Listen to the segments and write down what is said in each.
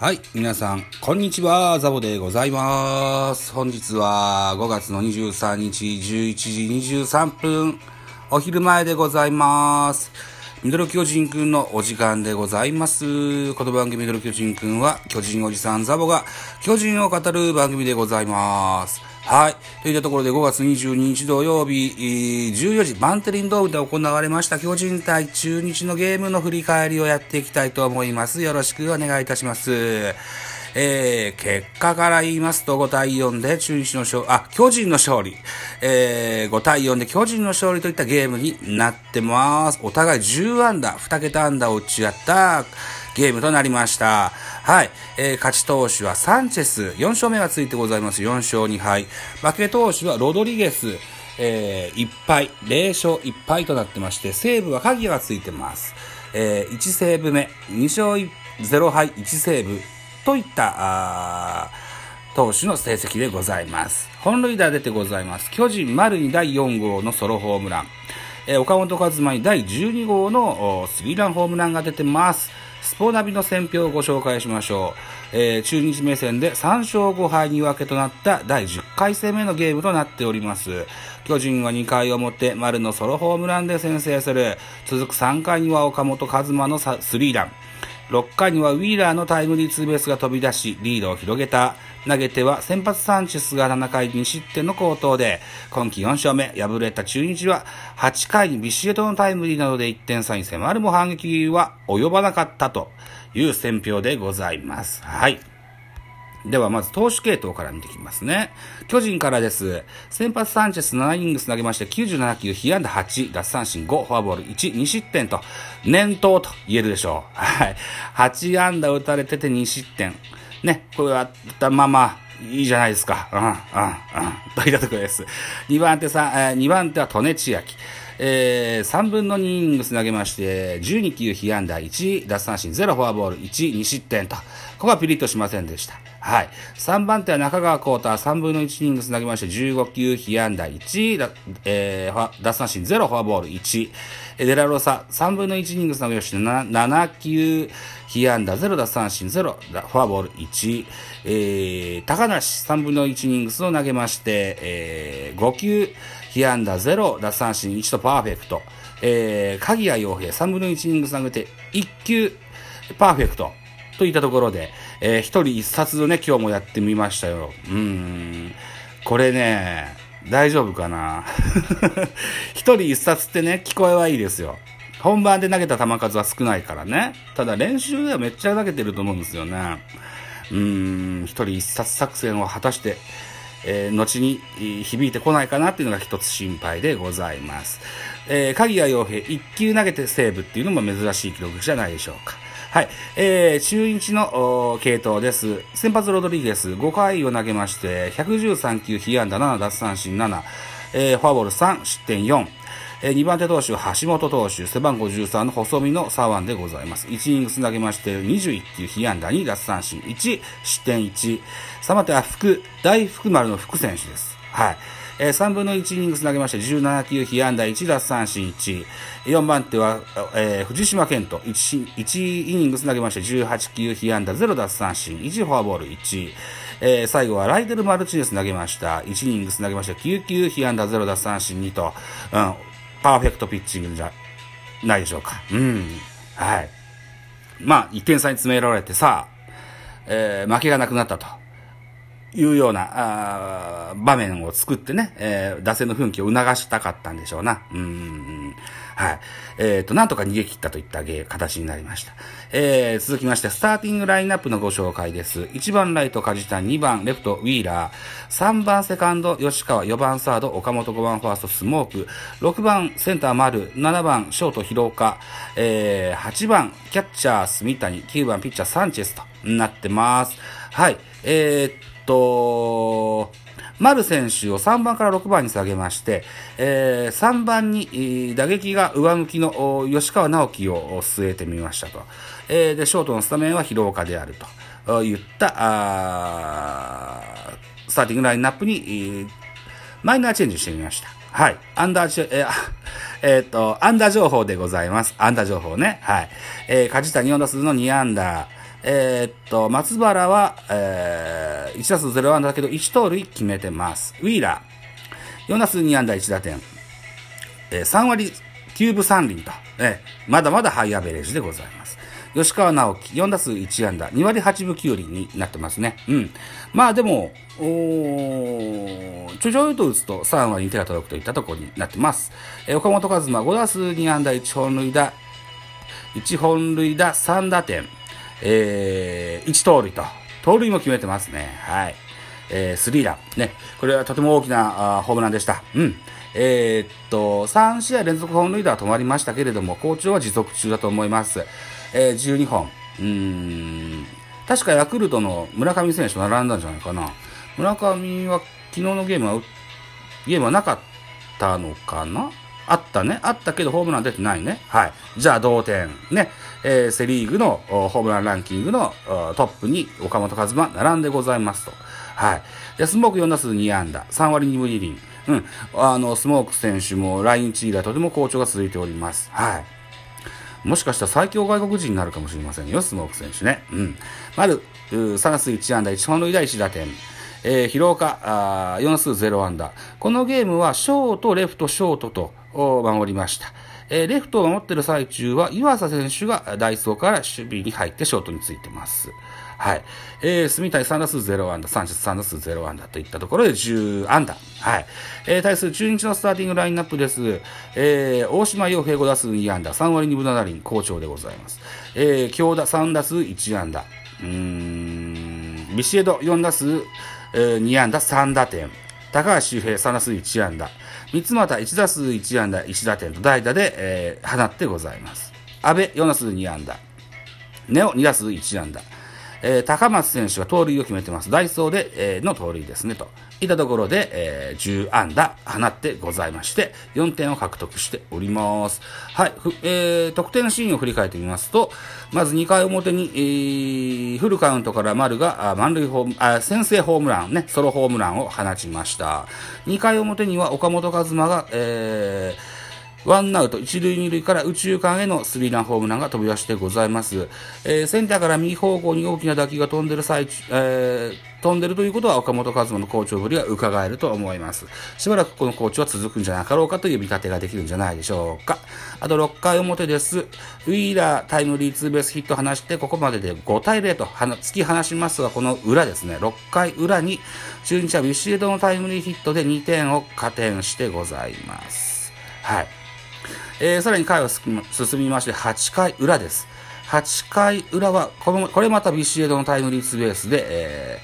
はい、皆さんこんにちは、ザボでございます。本日は5月の23日11時23分お昼前でございます。ミドル巨人くんのお時間でございます。この番組ミドル巨人くんは巨人おじさんザボが巨人を語る番組でございます。はい、といったところで5月22日土曜日14時バンテリンドームで行われました巨人対中日のゲームの振り返りをやっていきたいと思います。よろしくお願いいたします。結果から言いますと5対4で巨人の勝利、5対4で巨人の勝利といったゲームになってます。お互い10安打2桁安打を打ち合ったゲームとなりました。はい、勝ち投手はサンチェス、4勝目がついてございます。4勝2敗。負け投手はロドリゲス、1敗、0勝1敗となってまして、セーブは鍵がついてます。1セーブ目、2勝0敗、1セーブといった投手の成績でございます。本塁打出てございます。巨人丸に第4号のソロホームラン、岡本和真に第12号のスリーランホームランが出てます。スポナビの戦評をご紹介しましょう。中日目線で3勝5敗2分けとなった第10回戦目のゲームとなっております。巨人は2回表丸のソロホームランで先制する。続く3回には岡本和真のスリーラン、6回にはウィーラーのタイムリーツーベースが飛び出しリードを広げた。投げては先発サンチェスが7回2失点の好投で今季4勝目。敗れた中日は8回にビシエドのタイムリーなどで1点差に迫るも反撃は及ばなかったという戦評でございます。はい、ではまず投手系統から見ていきますね。巨人からです。先発サンチェス7イニングス投げまして97球被安打8奪三振5フォアボール1、2失点と年頭と言えるでしょう。はい、8安打打たれてて2失点ね、これはまあまあいいじゃないですか。といったところです。2番手は戸根千秋、3分の2イニングス投げまして12球被安打1奪三振0フォアボール1、2失点とここはピリッとしませんでした。はい、3番手は中川幸太、3分の1イニングス投げまして15球被安打1、奪三振0フォアボール1。デラロサ、3分の1イニングス投げまして7球被安打0奪三振0フォアボール1。高梨、3分の1イニングスを投げまして、5球被安打0奪三振1とパーフェクト。鍵谷陽平、3分の1イニングス投げて1球パーフェクトといったところで、一人一冊ね、今日もやってみましたよ。これね、大丈夫かな一人一冊ってね、聞こえはいいですよ。本番で投げた球数は少ないからね。ただ練習ではめっちゃ投げてると思うんですよね。一人一冊作戦を果たして、後に響いてこないかなっていうのが一つ心配でございます。鍵谷陽平、1球投げてセーブっていうのも珍しい記録じゃないでしょうか。はい、中日の継投です。先発ロドリゲス、5回を投げまして、113球被安打7、奪三振7、フォアボール3、失点4。2番手投手、橋本投手、背番号13の細身の左腕でございます。1イニングス投げまして、21球被安打2、奪三振1、失点1。3番手は大福丸の福選手です。はい。3分の1イニングス投げまして17球被安打1奪三振1。4番手は、藤島健人 1イニングス投げまして18球被安打0奪三振1フォアボール1。最後はライデル・マルチネス投げました1イニングス投げまして9球被安打0奪三振2と、パーフェクトピッチングじゃないでしょうか。はい。まあ1点差に詰められてさ、負けがなくなったというような場面を作ってね、打線の奮起を促したかったんでしょうな。はい。なんとか逃げ切ったといった形になりました。続きまして、スターティングラインナップのご紹介です。1番ライト、梶谷、2番レフト、ウィーラー、3番セカンド、吉川、4番サード、岡本、5番ファースト、スモーク、6番センター、丸、7番ショート、広岡、8番キャッチャー、住谷、9番ピッチャー、サンチェスとなってます。はい。丸選手を3番から6番に下げまして、3番に打撃が上向きの吉川直樹を据えてみましたと。で、ショートのスタメンは広岡であるといったスターティングラインナップにマイナーチェンジしてみました。はい。アンダー情報でございます。アンダー情報ね。はい。梶谷4打数の2アンダー。松原は、1打数0安打だけど1盗塁決めてます。ウィーラー、4打数2安打1打点、3割9分3厘と、まだまだハイアベレージでございます。吉川直樹、4打数1安打、2割8分9厘になってますね。うん。まあでも、ちょちょいと打つと3割に手が届くといったところになってます。岡本和真、5打数2安打、1本塁打、3打点。1盗塁と、盗塁も決めてますね。はい。スリーラン。ね。これはとても大きなホームランでした。うん。3試合連続本塁打は止まりましたけれども、好調は持続中だと思います。12本。確かヤクルトの村上選手と並んだんじゃないかな。村上は昨日のゲームはなかったのかな？あったね。あったけどホームラン出てないね。はい。じゃあ同点。ね。セリーグのホームランランキングのトップに岡本和真並んでございますと。はい。で、スモーク4打数2安打。3割2分2厘。うん。スモーク選手も来日以来とても好調が続いております。はい。もしかしたら最強外国人になるかもしれませんよ、スモーク選手ね。うん。丸、3打数1安打、1本塁打1打点。広岡、4打数0安打。このゲームはショート、レフト、ショートと、守りました。レフトを守っている最中は湯浅選手が代走から守備に入ってショートについてます。はい。住谷3打数0安打、サンチェス3打数0安打といったところで10安打。はい。対する中日のスターティングラインナップです。大島洋平5打数2安打、3割2分7厘、好調でございます。京田3打数1安打。ビシエド4打数2安打、3打点。高橋周平3打数1安打。三ツ俣1打数1安打1打点と代打で、放ってございます。阿部4打数2安打。根尾2打数1安打。高松選手が盗塁を決めてます。代走で、の盗塁ですねと。いったところで、10安打放ってございまして、4点を獲得しております。はい。得点シーンを振り返ってみますと、まず2回表に、フルカウントから丸が先制ホームランね、ソロホームランを放ちました。2回表には岡本和真が、ワンアウト一塁二塁から右中間へのスリーランホームランが飛び出してございます。センターから右方向に大きな打球が飛んでるということは岡本和真の好調ぶりが伺えると思います。しばらくこの好調は続くんじゃなかろうかという見立てができるんじゃないでしょうか。あと6回表です。ウィーラータイムリーツーベースヒット放してここまでで5対0と突き放しますが、この裏ですね、6回裏に中日はビシエドのタイムリーヒットで2点を加点してございます。はい。さらに回は進みまして8回裏です。8回裏はこれまたビシエドのタイムリーツーベースで、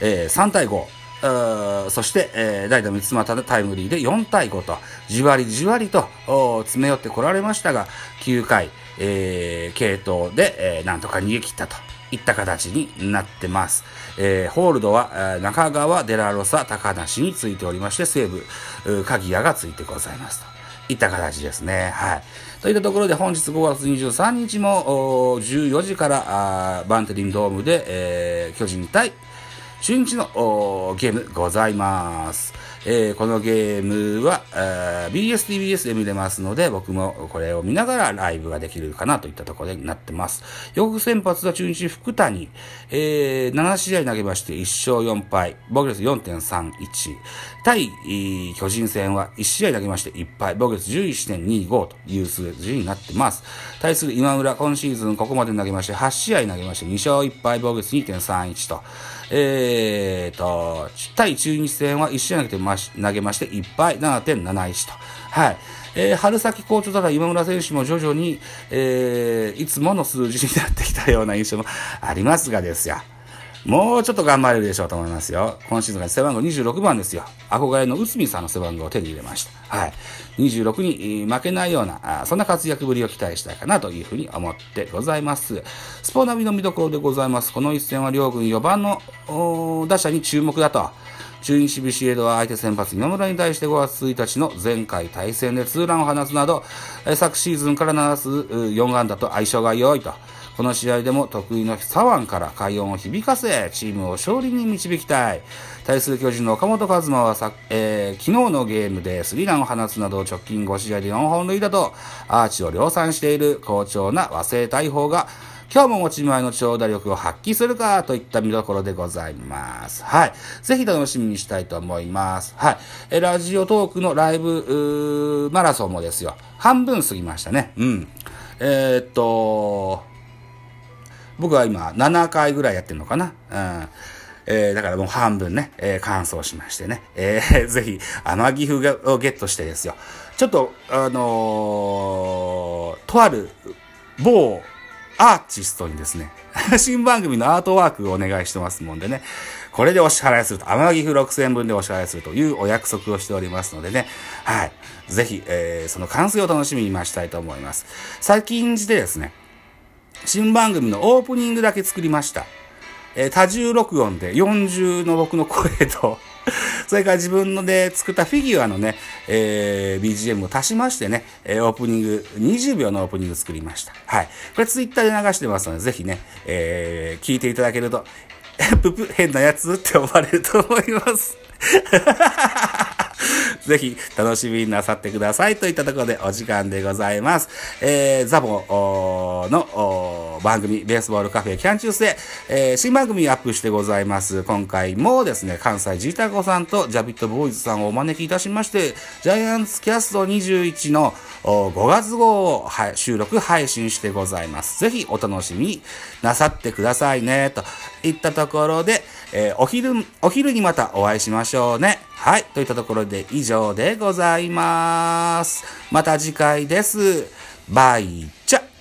3対5、そして、代打三ツ俣のタイムリーで4対5とじわりじわりと詰め寄ってこられましたが、9回、継投で、なんとか逃げ切ったといった形になってます。ホールドは中川、デラロサ、高梨についておりまして、西武鍵谷がついてございますといった形ですね。はい。といったところで本日5月23日も14時からバンテリンドームで、巨人対中日のゲームございます。このゲームは BS-TBS で見れますので、僕もこれを見ながらライブができるかなといったところになってます。予告先発は中日福谷、7試合投げまして1勝4敗、防御率 4.31。対巨人戦は1試合投げまして1敗、防御率 11.25 という数字になってます。対する今村、今シーズンここまで投げまして8試合投げまして2勝1敗、防御率 2.31 と。対中日戦は1試合投げまして1敗 7.71 と。はい。春先好調だった今村選手も徐々に、いつもの数字になってきたような印象もありますがですよ。もうちょっと頑張れるでしょうと思いますよ。今シーズンが背番号26番ですよ。憧れの内海さんの背番号を手に入れました。はい。26に負けないような、そんな活躍ぶりを期待したいかなというふうに思ってございます。スポナビの見どころでございます。この一戦は両軍4番の打者に注目だと。中日ビシエドは相手先発今村に対して5月1日の前回対戦でツーランを放つなど、昨シーズンから7打数4安打と相性が良いと。この試合でも得意の左腕から快音を響かせ、チームを勝利に導きたい。対する巨人の岡本和真は昨日のゲームでスリーランを放つなど、直近5試合で4本塁打とアーチを量産している好調な和製大砲が、今日も持ち前の長打力を発揮するかといった見どころでございます。はい。ぜひ楽しみにしたいと思います。はい。ラジオトークのライブマラソンもですよ。半分過ぎましたね。うん。僕は今7回ぐらいやってるのかな。うん。だからもう半分ね、完走しましてね、ぜひ天城風をゲットしてですよ、ちょっととある某アーティストにですね新番組のアートワークをお願いしてますもんでね、これでお支払いすると、天城風6000円分でお支払いするというお約束をしておりますのでね、はい、ぜひ、その完成を楽しみに待ちたいと思います。最近時でですね、新番組のオープニングだけ作りました。多重録音で40の僕の声とそれから自分ので作ったフィギュアのね、BGM を足しましてね、オープニング20秒のオープニング作りました。はい、これツイッターで流してますのでぜひね、聞いていただけるとププ変なやつって思われると思います。ぜひ楽しみになさってくださいといったところでお時間でございます。ザボの番組ベースボールカフェキャン中世、新番組アップしてございます。今回もですね、関西ジータコさんとジャビットボーイズさんをお招きいたしまして、ジャイアンツキャスト21の5月号を収録配信してございます。ぜひお楽しみになさってくださいねといったところで、お昼にまたお会いしましょうね。はい、といったところで以上でございます。また次回です。バイチャ。